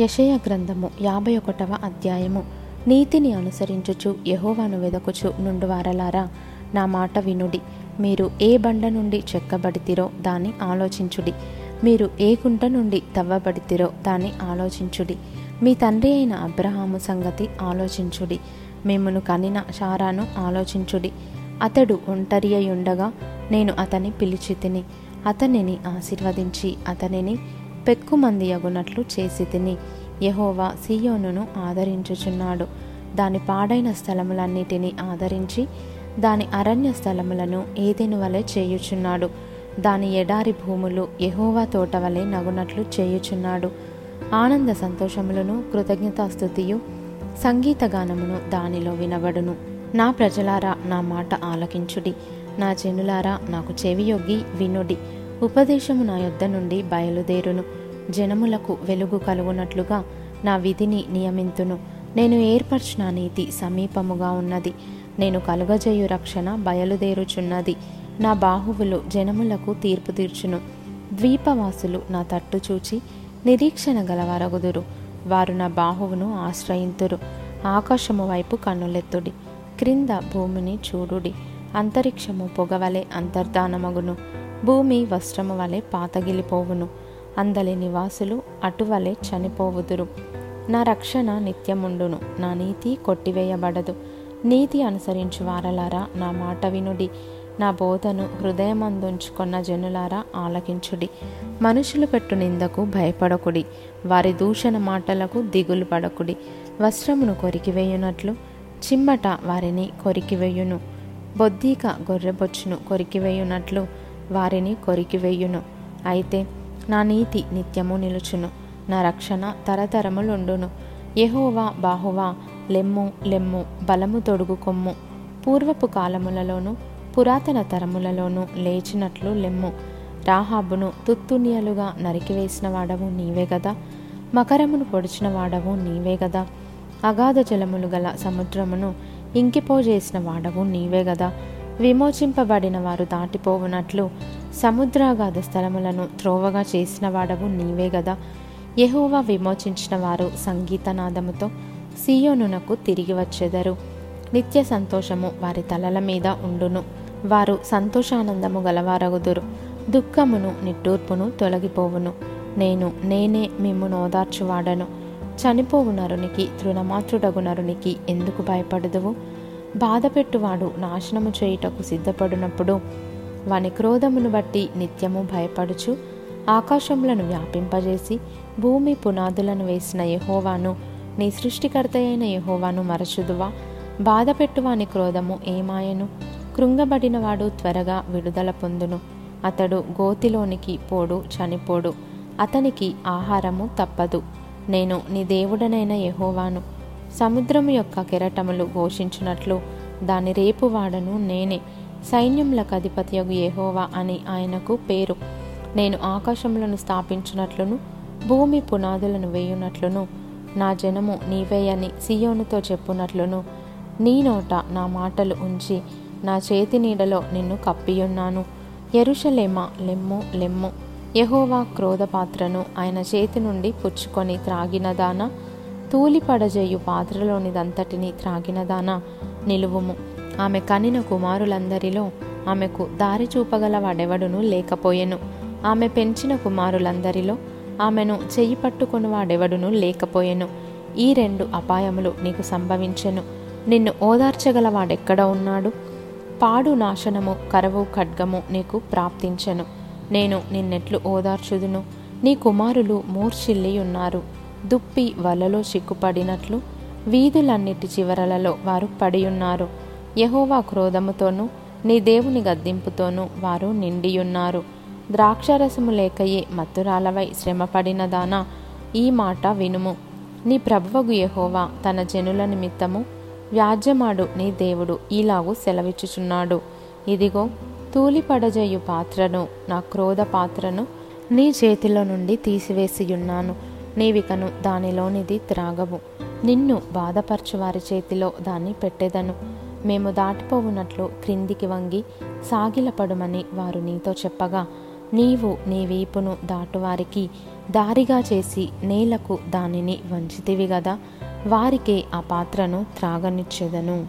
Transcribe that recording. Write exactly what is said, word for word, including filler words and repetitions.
యెషయా గ్రంథము యాభై ఒకటవ అధ్యాయము. నీతిని అనుసరించుచు యెహోవాను వెదకుచు నుండువారలారా, నా మాట వినుడి. మీరు ఏ బండ నుండి చెక్కబడితిరో దాన్ని ఆలోచించుడి, మీరు ఏ గుంట నుండి తవ్వబడితిరో దాన్ని ఆలోచించుడి. మీ తండ్రి అయిన అబ్రహాము సంగతి ఆలోచించుడి, మిమ్మును కనిన శారాను ఆలోచించుడి. అతడు ఒంటరి అయి ఉండగా నేను అతని పిలిచి తిని, అతనిని ఆశీర్వదించి అతనిని పెక్కుమంది అగునట్లు చేసి తిని. యెహోవా సీయోనును ఆదరించుచున్నాడు, దాని పాడైన స్థలములన్నిటినీ ఆదరించి దాని అరణ్య స్థలములను ఏదెను వలె చేయుచున్నాడు. దాని ఎడారి భూములు యెహోవా తోట వలె నగునట్లు చేయుచున్నాడు. ఆనంద సంతోషములను కృతజ్ఞతాస్తుతియు సంగీతగానమును దానిలో వినబడును. నా ప్రజలారా, నా మాట ఆలకించుడి. నా జనులారా, నాకు చెవియొగ్గి వినుడి. ఉపదేశము నా యొద్ద నుండి బయలుదేరును, జనములకు వెలుగు కలుగునట్లుగా నా విధిని నియమింతును. నేను ఏర్పరచిన నీతి సమీపముగా ఉన్నది, నేను కలుగజేయు రక్షణ బయలుదేరుచున్నది. నా బాహువులు జనములకు తీర్పు తీర్చును, ద్వీపవాసులు నా తట్టు చూచి నిరీక్షణ గలవారగుదురు. వారు నా బాహువును ఆశ్రయింతురు. ఆకాశము వైపు కన్నులెత్తుడి, క్రింద భూమిని చూడుడి. అంతరిక్షము పొగవలె అంతర్ధానమగును, భూమి వస్త్రము వలె పాతగిలిపోవును. అందలి నివాసులు అటువలె చనిపోవుదురు. నా రక్షణ నిత్యముండును, నా నీతి కొట్టివేయబడదు. నీతి అనుసరించు వారలారా, నా మాట వినుడి. నా బోధను హృదయమందుంచుకున్న జనులారా, ఆలకించుడి. మనుషులు పెట్టు నిందకు భయపడకుడి, వారి దూషణ మాటలకు దిగులు పడకుడి. వస్త్రమును కొరికివేయునట్లు చిమ్మట వారిని కొరికివేయును, బొద్దిక గొర్రెబొచ్చును కొరికివేయునట్లు వారిని కొరికివేయును. అయితే నా నీతి నిత్యము నిలుచును, నా రక్షణ తరతరములుండును. యెహోవా బాహువా, లెమ్ము లెమ్ము, బలము తొడుగు కొమ్ము. పూర్వపు కాలములలోనూ పురాతన తరములలోనూ లేచినట్లు లెమ్ము. రాహాబును తుత్తునియలుగా నరికివేసిన వాడవు నీవే గదా, మకరమును పొడిచిన వాడవు నీవే గదా. అగాధ జలములు గల సముద్రమును ఇంకిపోజేసిన వాడవు నీవే గదా. విమోచింపబడిన వారు దాటిపోవునట్లు సముద్రాగాధ స్థలములను త్రోవగా చేసిన వాడవు నీవే గదా. యెహోవా విమోచించిన వారు సంగీతనాదముతో సీయోనునకు తిరిగి వచ్చెదరు. నిత్య సంతోషము వారి తలల మీద ఉండును, వారు సంతోషానందము గలవారగుదురు. దుఃఖమును నిట్టూర్పును తొలగిపోవును. నేను నేనే మిమ్మును ఓదార్చువాడను. చనిపోవు నరునికి తృణమాత్రుడగు నరునికి ఎందుకు భయపడదువు? బాధపెట్టువాడు నాశనము చేయుటకు సిద్ధపడినప్పుడు వాని క్రోధమును బట్టి నిత్యము భయపడుచు, ఆకాశములను వ్యాపింపజేసి భూమి పునాదులను వేసిన యెహోవాను, నీ సృష్టికర్త అయిన యెహోవాను మరచుదువా? బాధపెట్టువాని క్రోధము ఏమాయను, కృంగబడినవాడు త్వరగా విడుదల పొందును. అతడు గోతిలోనికి పోడు, చనిపోడు, అతనికి ఆహారము తప్పదు. నేను నీ దేవుడనైన యెహోవాను. సముద్రము యొక్క కెరటములు ఘోషించునట్లు దాని రేపువాడను నేనే, సైన్యములకు అధిపతియగు యెహోవా అని ఆయనకు పేరు. నేను ఆకాశములను స్థాపించినట్లును భూమి పునాదులను వేయునట్లును నా జనము నీవేయని సీయోనుతో చెప్పునట్లును నీ నోట నా మాటలు ఉంచి నా చేతి నీడలో నిన్ను కప్పియున్నాను. యెరూషలేమా, లెమ్ము లెమ్ము, యెహోవా క్రోధపాత్రను ఆయన చేతి నుండి పుచ్చుకొని త్రాగినదానా, తూలిపడజేయు పాత్రలోనిదంతటినీ త్రాగినదానా, నిలువుము. ఆమె కనిన కుమారులందరిలో ఆమెకు దారి చూపగల వాడెవడును లేకపోయెను. ఆమె పెంచిన కుమారులందరిలో ఆమెను చెయ్యి పట్టుకుని వాడెవడును లేకపోయెను. ఈ రెండు అపాయములు నీకు సంభవించెను. నిన్ను ఓదార్చగల వాడెక్కడ ఉన్నాడు? పాడు నాశనము, కరవు ఖడ్గము నీకు ప్రాప్తించెను. నేను నిన్నెట్లు ఓదార్చుదును? నీ కుమారులు మూర్ఛిల్లి ఉన్నారు, దుప్పి వలలో చిక్కుపడినట్లు వీధులన్నిటి చివరలలో వారు పడియున్నారు. యెహోవా క్రోధముతోనూ నీ దేవుని గద్దింపుతోనూ వారు నిండియున్నారు. ద్రాక్షరసము లేకయే మత్తురాలవై శ్రమపడినదానా, ఈ మాట వినుము. నీ ప్రభువగు యెహోవా తన జనుల నిమిత్తము వ్యాజ్యమాడు నీ దేవుడు ఇలాగూ సెలవిచ్చుచున్నాడు. ఇదిగో, తూలిపడజేయు పాత్రను, నా క్రోధ పాత్రను నీ చేతిలో నుండి తీసివేసియున్నాను. నీవికను దానిలోనిది త్రాగవు. నిన్ను బాధపరచు వారి చేతిలో దాన్ని పెట్టెదను. మేము దాటిపోవునట్లు క్రిందికి వంగి సాగిలపడుమని వారు నీతో చెప్పగా నీవు నీ వీపును దాటువారికి దారిగా చేసి నేలకు దానిని వంచితివి గదా, వారికే ఆ పాత్రను త్రాగనిచ్చెదను.